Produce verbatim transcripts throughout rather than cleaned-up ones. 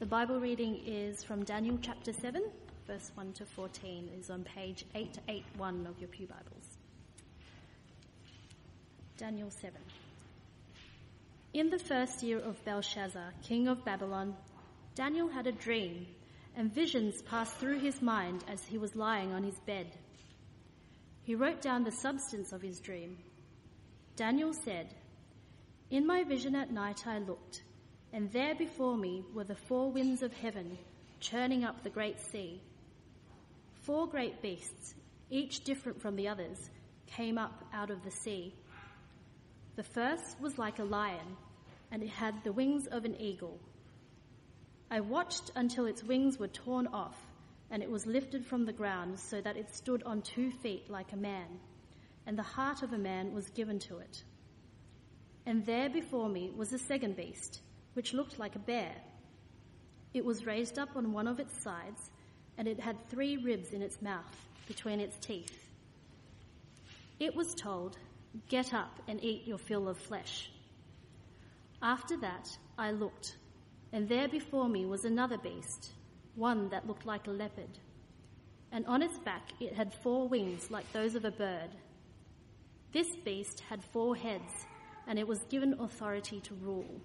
The Bible reading is from Daniel chapter seven, verse one to fourteen, is on page eight eighty-one of your Pew Bibles. Daniel seven. In the first year of Belshazzar, king of Babylon, Daniel had a dream, and visions passed through his mind as he was lying on his bed. He wrote down the substance of his dream. Daniel said, "In my vision at night I looked, and there before me were the four winds of heaven, churning up the great sea. Four great beasts, each different from the others, came up out of the sea. The first was like a lion, and it had the wings of an eagle. I watched until its wings were torn off, and it was lifted from the ground so that it stood on two feet like a man, and the heart of a man was given to it. And there before me was the second beast, which looked like a bear. It was raised up on one of its sides, and it had three ribs in its mouth between its teeth. It was told, 'Get up and eat your fill of flesh.' After that I looked, and there before me was another beast, one that looked like a leopard. And on its back it had four wings like those of a bird. This beast had four heads, and it was given authority to rule.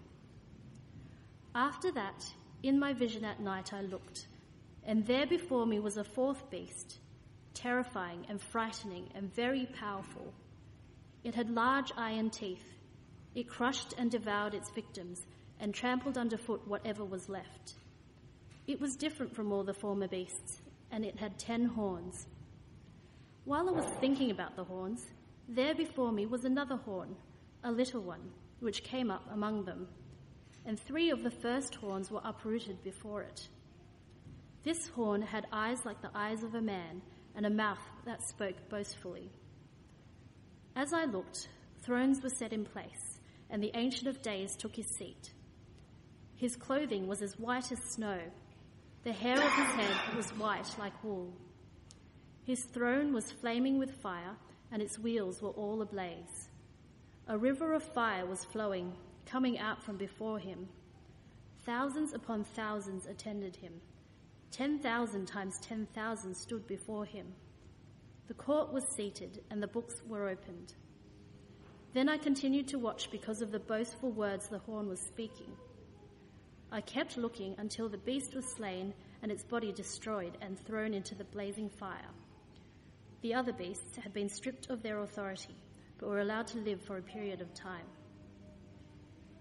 After that, in my vision at night I looked, and there before me was a fourth beast, terrifying and frightening and very powerful. It had large iron teeth. It crushed and devoured its victims and trampled underfoot whatever was left. It was different from all the former beasts, and it had ten horns. While I was thinking about the horns, there before me was another horn, a little one, which came up among them, and three of the first horns were uprooted before it. This horn had eyes like the eyes of a man, and a mouth that spoke boastfully. As I looked, thrones were set in place, and the Ancient of Days took his seat. His clothing was as white as snow. The hair of his head was white like wool. His throne was flaming with fire, and its wheels were all ablaze. A river of fire was flowing, coming out from before him. Thousands upon thousands attended him. Ten thousand times ten thousand stood before him. The court was seated, and the books were opened. Then I continued to watch because of the boastful words the horn was speaking. I kept looking until the beast was slain and its body destroyed and thrown into the blazing fire. The other beasts had been stripped of their authority, but were allowed to live for a period of time.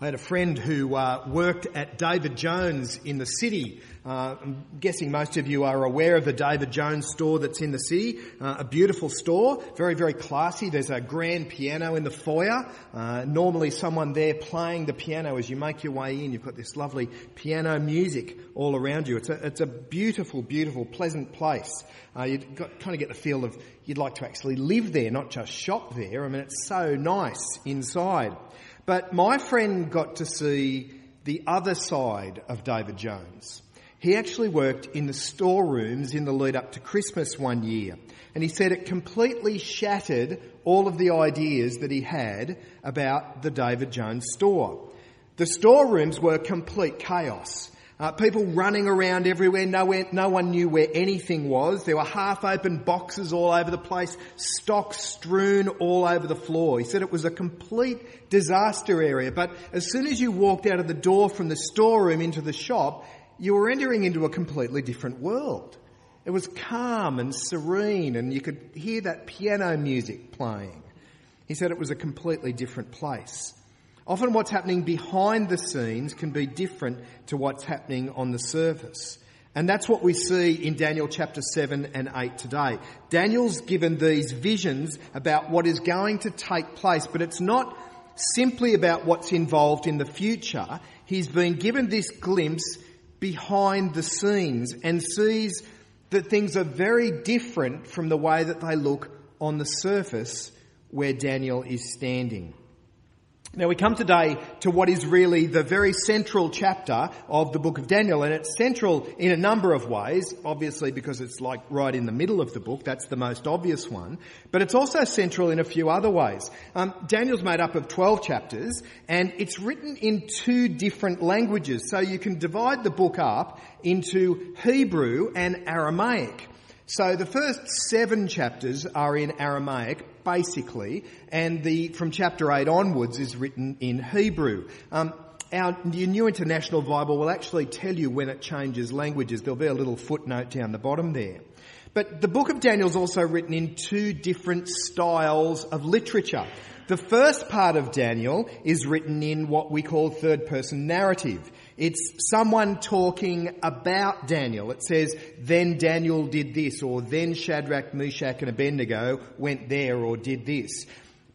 I had a friend who uh, worked at David Jones in the city. Uh, I'm guessing most of you are aware of the David Jones store that's in the city. Uh, a beautiful store, very, very classy. There's a grand piano in the foyer. Uh, normally someone there playing the piano as you make your way in. You've got this lovely piano music all around you. It's a, it's a beautiful, beautiful, pleasant place. Uh, you kind of get the feel of you'd like to actually live there, not just shop there. I mean, it's so nice inside. But my friend got to see the other side of David Jones. He actually worked in the storerooms in the lead up to Christmas one year. And he said it completely shattered all of the ideas that he had about the David Jones store. The storerooms were complete chaos. Uh, people running around everywhere, nowhere, no one knew where anything was. There were half-open boxes all over the place, stock strewn all over the floor. He said it was a complete disaster area, but as soon as you walked out of the door from the storeroom into the shop, you were entering into a completely different world. It was calm and serene, and you could hear that piano music playing. He said it was a completely different place. Often what's happening behind the scenes can be different to what's happening on the surface. And that's what we see in Daniel chapter seven and eight today. Daniel's given these visions about what is going to take place, but it's not simply about what's involved in the future. He's been given this glimpse behind the scenes and sees that things are very different from the way that they look on the surface where Daniel is standing. Now we come today to what is really the very central chapter of the book of Daniel, and it's central in a number of ways, obviously because it's like right in the middle of the book, that's the most obvious one, but it's also central in a few other ways. Um, Daniel's made up of twelve chapters, and it's written in two different languages, so you can divide the book up into Hebrew and Aramaic. So the first seven chapters are in Aramaic, basically, and the from chapter eight onwards is written in Hebrew. Um, our your New International Bible will actually tell you when it changes languages. There'll be a little footnote down the bottom there. But the book of Daniel is also written in two different styles of literature. The first part of Daniel is written in what we call third-person narrative. It's someone talking about Daniel. It says, then Daniel did this, or then Shadrach, Meshach and Abednego went there or did this.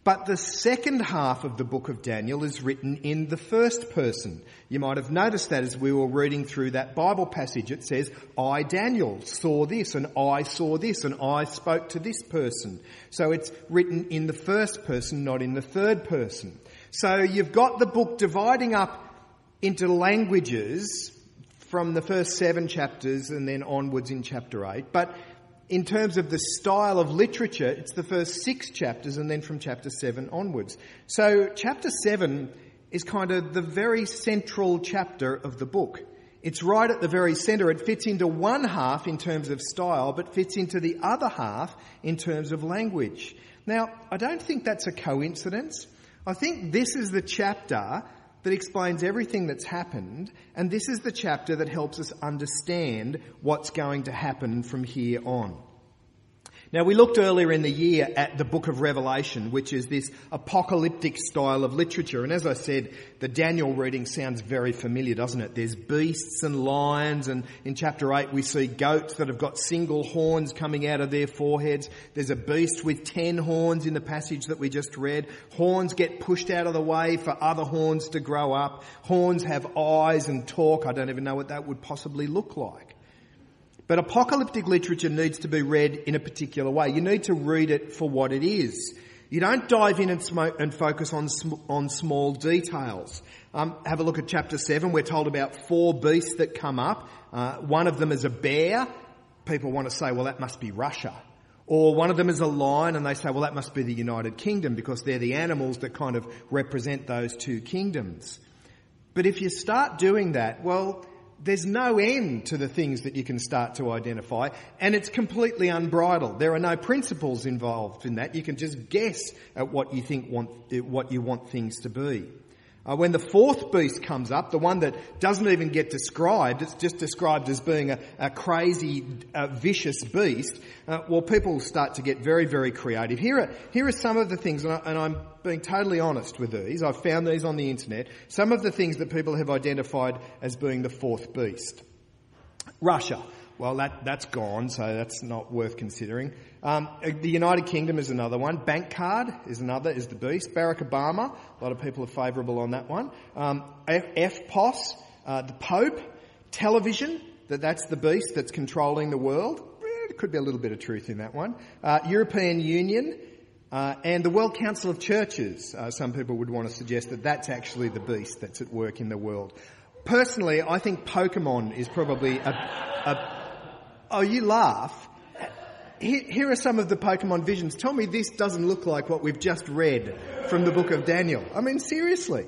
But the second half of the book of Daniel is written in the first person. You might have noticed that as we were reading through that Bible passage. It says, I, Daniel, saw this, and I saw this, and I spoke to this person. So it's written in the first person, not in the third person. So you've got the book dividing up into languages from the first seven chapters and then onwards in chapter eight. But in terms of the style of literature, it's the first six chapters and then from chapter seven onwards. So chapter seven is kind of the very central chapter of the book. It's right at the very centre. It fits into one half in terms of style, but fits into the other half in terms of language. Now, I don't think that's a coincidence. I think this is the chapter that explains everything that's happened, and this is the chapter that helps us understand what's going to happen from here on. Now, we looked earlier in the year at the book of Revelation, which is this apocalyptic style of literature. And as I said, the Daniel reading sounds very familiar, doesn't it? There's beasts and lions, and in chapter eight we see goats that have got single horns coming out of their foreheads. There's a beast with ten horns in the passage that we just read. Horns get pushed out of the way for other horns to grow up. Horns have eyes and talk. I don't even know what that would possibly look like. But apocalyptic literature needs to be read in a particular way. You need to read it for what it is. You don't dive in and, smoke and focus on sm- on small details. Um, have a look at chapter seven. We're told about four beasts that come up. Uh, one of them is a bear. People want to say, well, that must be Russia. Or one of them is a lion, and they say, well, that must be the United Kingdom, because they're the animals that kind of represent those two kingdoms. But if you start doing that, well, there's no end to the things that you can start to identify, and it's completely unbridled. There are no principles involved in that. You can just guess at what you think want, what you want things to be. Uh, when the fourth beast comes up, the one that doesn't even get described, it's just described as being a, a crazy, a vicious beast, uh, well, people start to get very, very creative. Here are, here are some of the things, and, I, and I'm being totally honest with these. I've found these on the internet. Some of the things that people have identified as being the fourth beast. Russia. Well, that, that's gone, so that's not worth considering. Um, the United Kingdom is another one. Bank card is another, is the beast. Barack Obama, a lot of people are favourable on that one. Um, F P O S, uh, the Pope. Television, that that's the beast that's controlling the world. There could be a little bit of truth in that one. Uh, European Union, uh, and the World Council of Churches. Uh, some people would want to suggest that that's actually the beast that's at work in the world. Personally, I think Pokemon is probably a... a oh, you laugh. Here are some of the Pokemon visions. Tell me this doesn't look like what we've just read from the book of Daniel. I mean, seriously.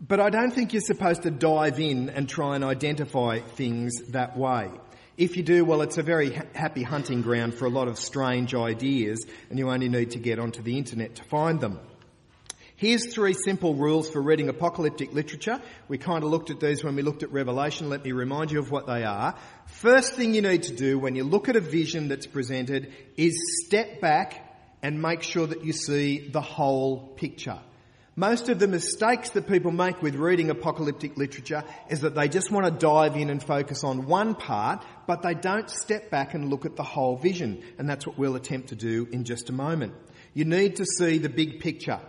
But I don't think you're supposed to dive in and try and identify things that way. If you do, well, it's a very happy hunting ground for a lot of strange ideas, and you only need to get onto the internet to find them. Here's three simple rules for reading apocalyptic literature. We kind of looked at these when we looked at Revelation. Let me remind you of what they are. First thing you need to do when you look at a vision that's presented is step back and make sure that you see the whole picture. Most of the mistakes that people make with reading apocalyptic literature is that they just want to dive in and focus on one part, but they don't step back and look at the whole vision. And that's what we'll attempt to do in just a moment. You need to see the big picture.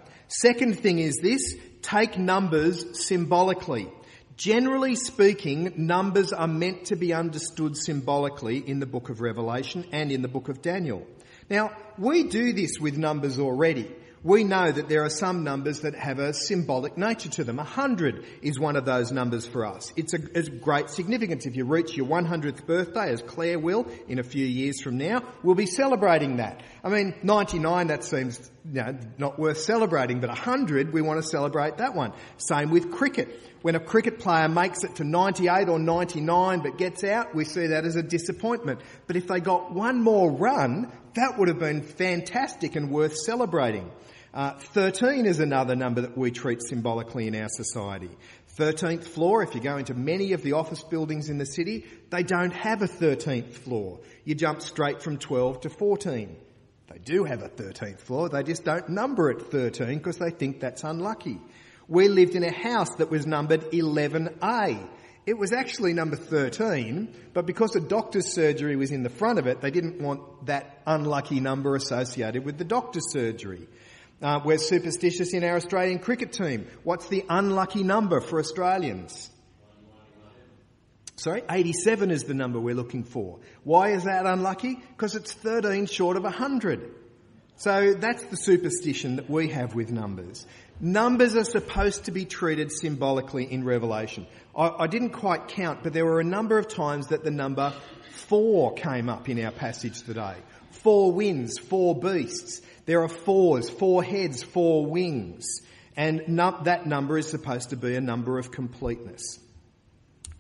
Second thing is this, take numbers symbolically. Generally speaking, numbers are meant to be understood symbolically in the book of Revelation and in the book of Daniel. Now, we do this with numbers already. We know that there are some numbers that have a symbolic nature to them. A hundred is one of those numbers for us. It's a, it's great significance. If you reach your one hundredth birthday, as Claire will in a few years from now, we'll be celebrating that. I mean, ninety-nine, that seems, you know, not worth celebrating, but one hundred, we want to celebrate that one. Same with cricket. When a cricket player makes it to ninety-eight or ninety-nine but gets out, we see that as a disappointment. But if they got one more run, that would have been fantastic and worth celebrating. Uh, thirteen is another number that we treat symbolically in our society. thirteenth floor, if you go into many of the office buildings in the city, they don't have a thirteenth floor. You jump straight from twelve to fourteen. They do have a thirteenth floor, they just don't number it thirteen because they think that's unlucky. We lived in a house that was numbered eleven A. It was actually number thirteen, but because a doctor's surgery was in the front of it, they didn't want that unlucky number associated with the doctor's surgery. Uh, we're superstitious in our Australian cricket team. What's the unlucky number for Australians? Sorry, eighty-seven is the number we're looking for. Why is that unlucky? Because it's thirteen short of one hundred. So that's the superstition that we have with numbers. Numbers are supposed to be treated symbolically in Revelation. I, I didn't quite count, but there were a number of times that the number four came up in our passage today. Four winds, four beasts. There are fours, four heads, four wings. And num- that number is supposed to be a number of completeness.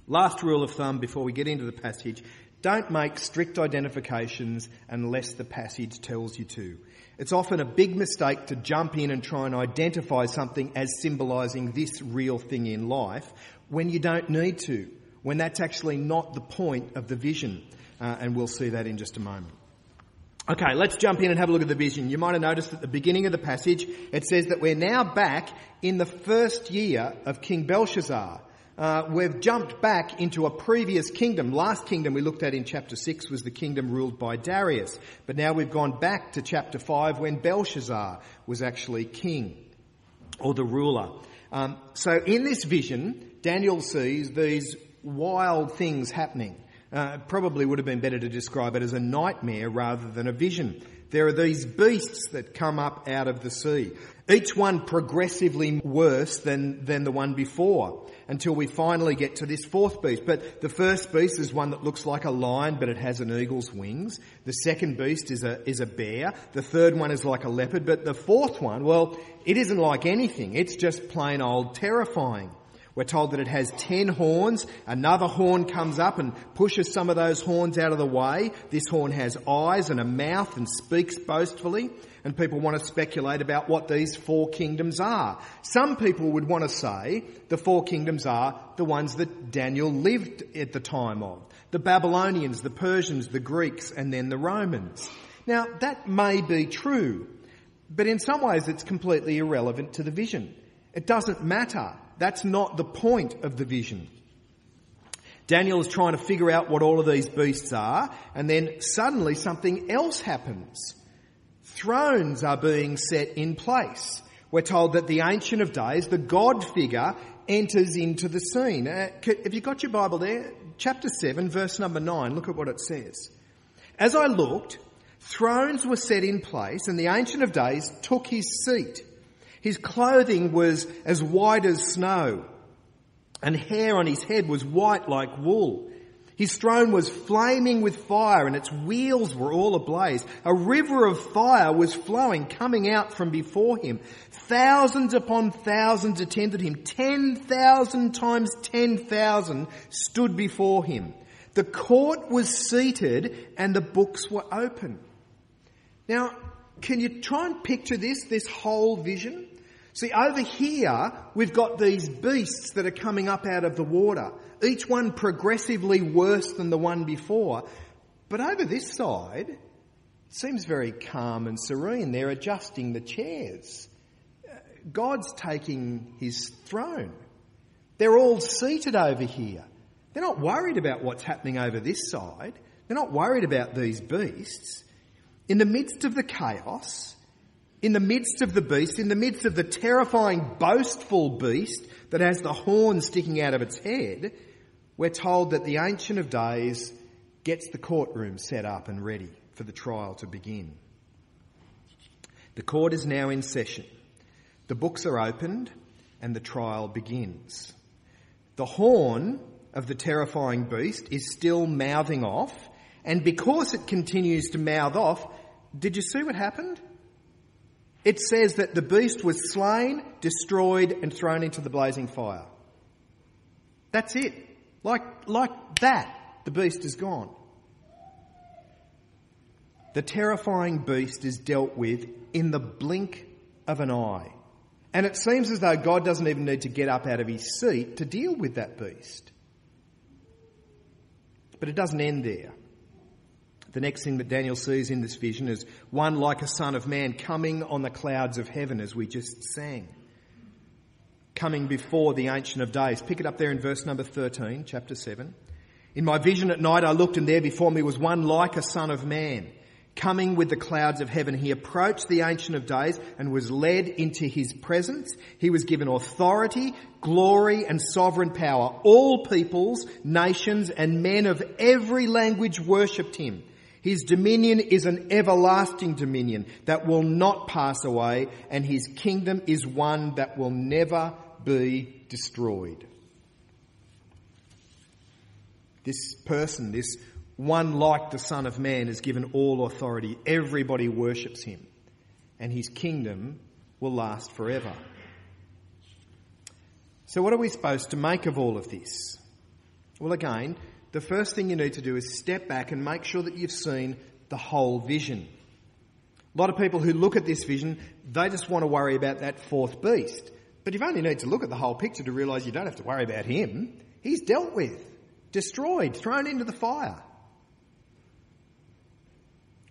Last rule of thumb before we get into the passage, don't make strict identifications unless the passage tells you to. It's often a big mistake to jump in and try and identify something as symbolising this real thing in life when you don't need to, when that's actually not the point of the vision. Uh, and we'll see that in just a moment. Okay, let's jump in and have a look at the vision. You might have noticed at the beginning of the passage, it says that we're now back in the first year of King Belshazzar. Uh, we've jumped back into a previous kingdom. Last kingdom we looked at in chapter six was the kingdom ruled by Darius. But now we've gone back to chapter five when Belshazzar was actually king, or the ruler. Um, so in this vision, Daniel sees these wild things happening. Uh, probably would have been better to describe it as a nightmare rather than a vision. There are these beasts that come up out of the sea, each one progressively worse than, than the one before, until we finally get to this fourth beast. But the first beast is one that looks like a lion, but it has an eagle's wings. The second beast is a, is a bear. The third one is like a leopard. But the fourth one, well, it isn't like anything. It's just plain old terrifying. We're told that it has ten horns. Another horn comes up and pushes some of those horns out of the way. This horn has eyes and a mouth and speaks boastfully. And people want to speculate about what these four kingdoms are. Some people would want to say the four kingdoms are the ones that Daniel lived at the time of. The Babylonians, the Persians, the Greeks, and then the Romans. Now, that may be true, but in some ways it's completely irrelevant to the vision. It doesn't matter. That's not the point of the vision. Daniel is trying to figure out what all of these beasts are, and then suddenly something else happens. Thrones are being set in place. We're told that the Ancient of Days, the God figure, enters into the scene. Uh, have you got your Bible there? Chapter seven, verse number nine. Look at what it says. As I looked, thrones were set in place, and the Ancient of Days took his seat. His clothing was as white as snow, and hair on his head was white like wool. His throne was flaming with fire, and its wheels were all ablaze. A river of fire was flowing, coming out from before him. Thousands upon thousands attended him. Ten thousand times ten thousand stood before him. The court was seated, and the books were open. Now, can you try and picture this, this whole vision? See, over here, we've got these beasts that are coming up out of the water, each one progressively worse than the one before. But over this side, it seems very calm and serene. They're adjusting the chairs. God's taking his throne. They're all seated over here. They're not worried about what's happening over this side. They're not worried about these beasts. In the midst of the chaos, In the midst of the beast, in the midst of the terrifying, boastful beast that has the horn sticking out of its head, we're told that the Ancient of Days gets the courtroom set up and ready for the trial to begin. The court is now in session. The books are opened and the trial begins. The horn of the terrifying beast is still mouthing off, and because it continues to mouth off, did you see what happened? It says that the beast was slain, destroyed, and thrown into the blazing fire. That's it. Like, like that, the beast is gone. The terrifying beast is dealt with in the blink of an eye. And it seems as though God doesn't even need to get up out of his seat to deal with that beast. But it doesn't end there. The next thing that Daniel sees in this vision is one like a son of man coming on the clouds of heaven, as we just sang. Coming before the Ancient of Days. Pick it up there in verse number thirteen, chapter seven. In my vision at night I looked, and there before me was one like a son of man, coming with the clouds of heaven. He approached the Ancient of Days and was led into his presence. He was given authority, glory and sovereign power. All peoples, nations and men of every language worshipped him. His dominion is an everlasting dominion that will not pass away, and his kingdom is one that will never be destroyed. This person, this one like the Son of Man, is given all authority. Everybody worships him, and his kingdom will last forever. So what are we supposed to make of all of this? Well, again, the first thing you need to do is step back and make sure that you've seen the whole vision. A lot of people who look at this vision, they just want to worry about that fourth beast. But you only need to look at the whole picture to realise you don't have to worry about him. He's dealt with, destroyed, thrown into the fire.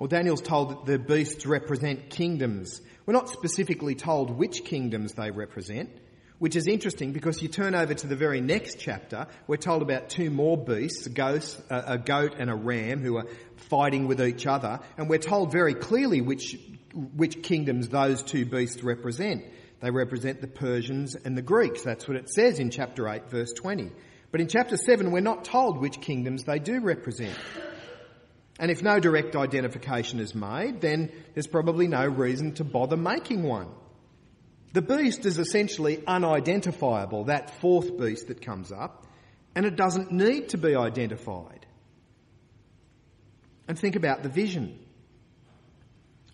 Well, Daniel's told that the beasts represent kingdoms. We're not specifically told which kingdoms they represent, which is interesting because you turn over to the very next chapter, we're told about two more beasts, a goat, a goat and a ram, who are fighting with each other, and we're told very clearly which which kingdoms those two beasts represent. They represent the Persians and the Greeks. That's what it says in chapter eight, verse twenty. But in chapter seven, we're not told which kingdoms they do represent. And if no direct identification is made, then there's probably no reason to bother making one. The beast is essentially unidentifiable, that fourth beast that comes up, and it doesn't need to be identified. And think about the vision.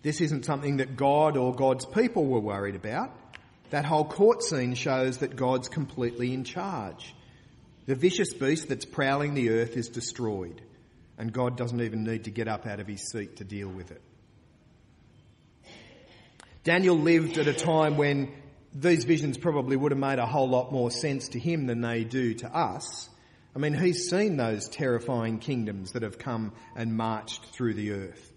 This isn't something that God or God's people were worried about. That whole court scene shows that God's completely in charge. The vicious beast that's prowling the earth is destroyed, and God doesn't even need to get up out of his seat to deal with it. Daniel lived at a time when these visions probably would have made a whole lot more sense to him than they do to us. I mean, he's seen those terrifying kingdoms that have come and marched through the earth.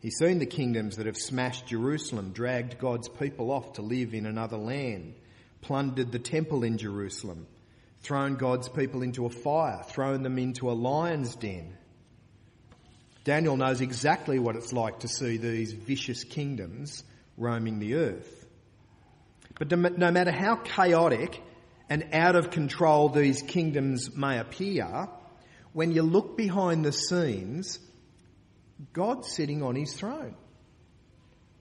He's seen the kingdoms that have smashed Jerusalem, dragged God's people off to live in another land, plundered the temple in Jerusalem, thrown God's people into a fire, thrown them into a lion's den. Daniel knows exactly what it's like to see these vicious kingdoms roaming the earth. But no matter how chaotic and out of control these kingdoms may appear, when you look behind the scenes, God's sitting on his throne.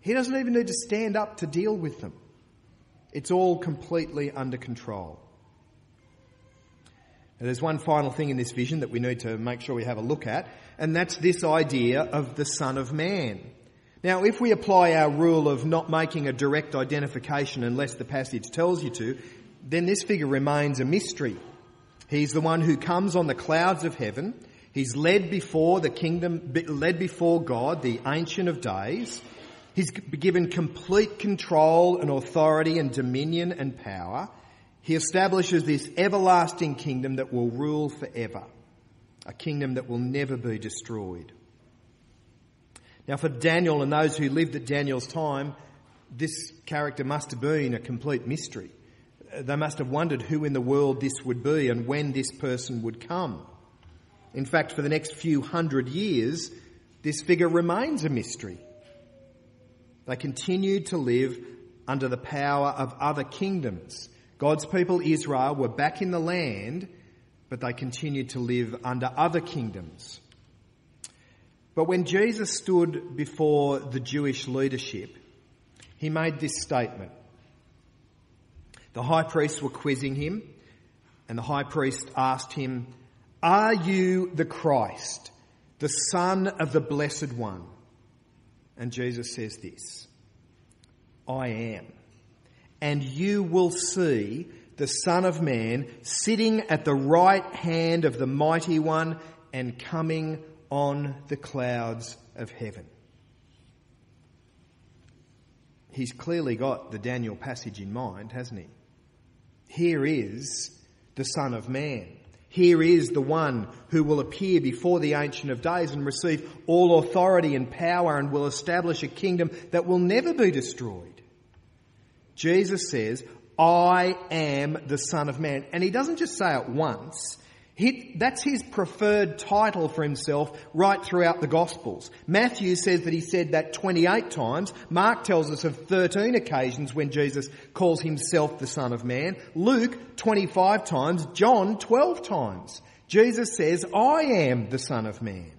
He doesn't even need to stand up to deal with them. It's all completely under control. Now, there's one final thing in this vision that we need to make sure we have a look at, and that's this idea of the Son of Man. Now, if we apply our rule of not making a direct identification unless the passage tells you to, then this figure remains a mystery. He's the one who comes on the clouds of heaven. He's led before the kingdom, led before God, the Ancient of Days. He's given complete control and authority and dominion and power. He establishes this everlasting kingdom that will rule forever, a kingdom that will never be destroyed. Now, for Daniel and those who lived at Daniel's time, this character must have been a complete mystery. They must have wondered who in the world this would be and when this person would come. In fact, for the next few hundred years, this figure remains a mystery. They continued to live under the power of other kingdoms. God's people, Israel, were back in the land, but they continued to live under other kingdoms. But when Jesus stood before the Jewish leadership, he made this statement. The high priests were quizzing him, and the high priest asked him, "Are you the Christ, the Son of the Blessed One?" And Jesus says this, "I am, and you will see the Son of Man sitting at the right hand of the Mighty One and coming on the clouds of heaven." He's clearly got the Daniel passage in mind, hasn't he? Here is the Son of Man. Here is the one who will appear before the Ancient of Days and receive all authority and power and will establish a kingdom that will never be destroyed. Jesus says, "I am the Son of Man." And he doesn't just say it once. He, that's his preferred title for himself right throughout the Gospels. Matthew says that he said that twenty-eight times. Mark tells us of thirteen occasions when Jesus calls himself the Son of Man. Luke, twenty-five times. John, twelve times. Jesus says, "I am the Son of Man."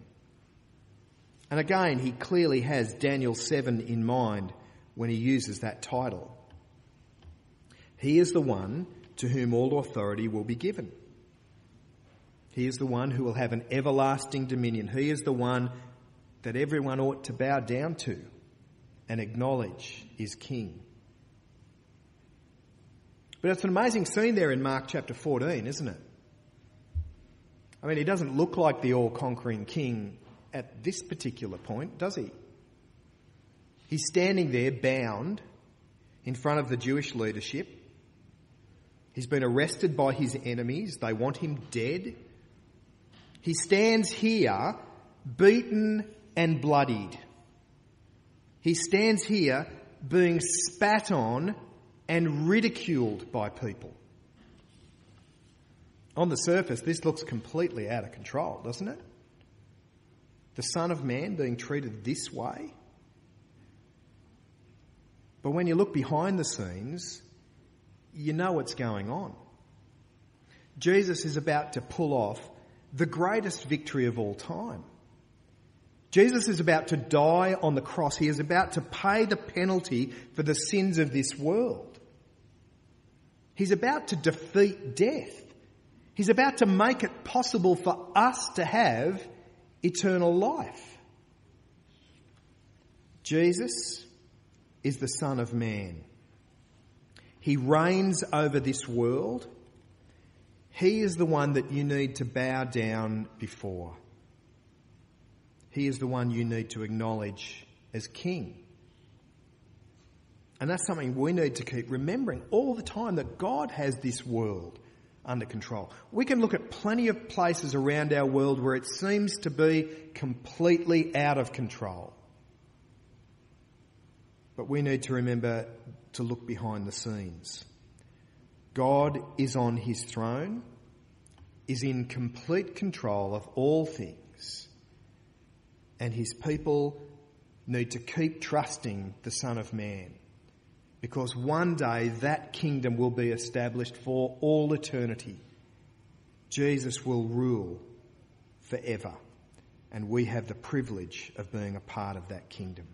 And again, he clearly has Daniel seven in mind when he uses that title. He is the one to whom all authority will be given. He is the one who will have an everlasting dominion. He is the one that everyone ought to bow down to and acknowledge is king. But it's an amazing scene there in Mark chapter fourteen, isn't it? I mean, he doesn't look like the all-conquering king at this particular point, does he? He's standing there bound in front of the Jewish leadership. He's been arrested by his enemies. They want him dead. He stands here, beaten and bloodied. He stands here being spat on and ridiculed by people. On the surface, this looks completely out of control, doesn't it? The Son of Man being treated this way. But when you look behind the scenes, you know what's going on. Jesus is about to pull off the greatest victory of all time. Jesus is about to die on the cross. He is about to pay the penalty for the sins of this world. He's about to defeat death. He's about to make it possible for us to have eternal life. Jesus is the Son of Man. He reigns over this world. He is the one that you need to bow down before. He is the one you need to acknowledge as king. And that's something we need to keep remembering all the time, that God has this world under control. We can look at plenty of places around our world where it seems to be completely out of control. But we need to remember to look behind the scenes. God is on his throne, is in complete control of all things, and his people need to keep trusting the Son of Man, because one day that kingdom will be established for all eternity. Jesus will rule forever, and we have the privilege of being a part of that kingdom.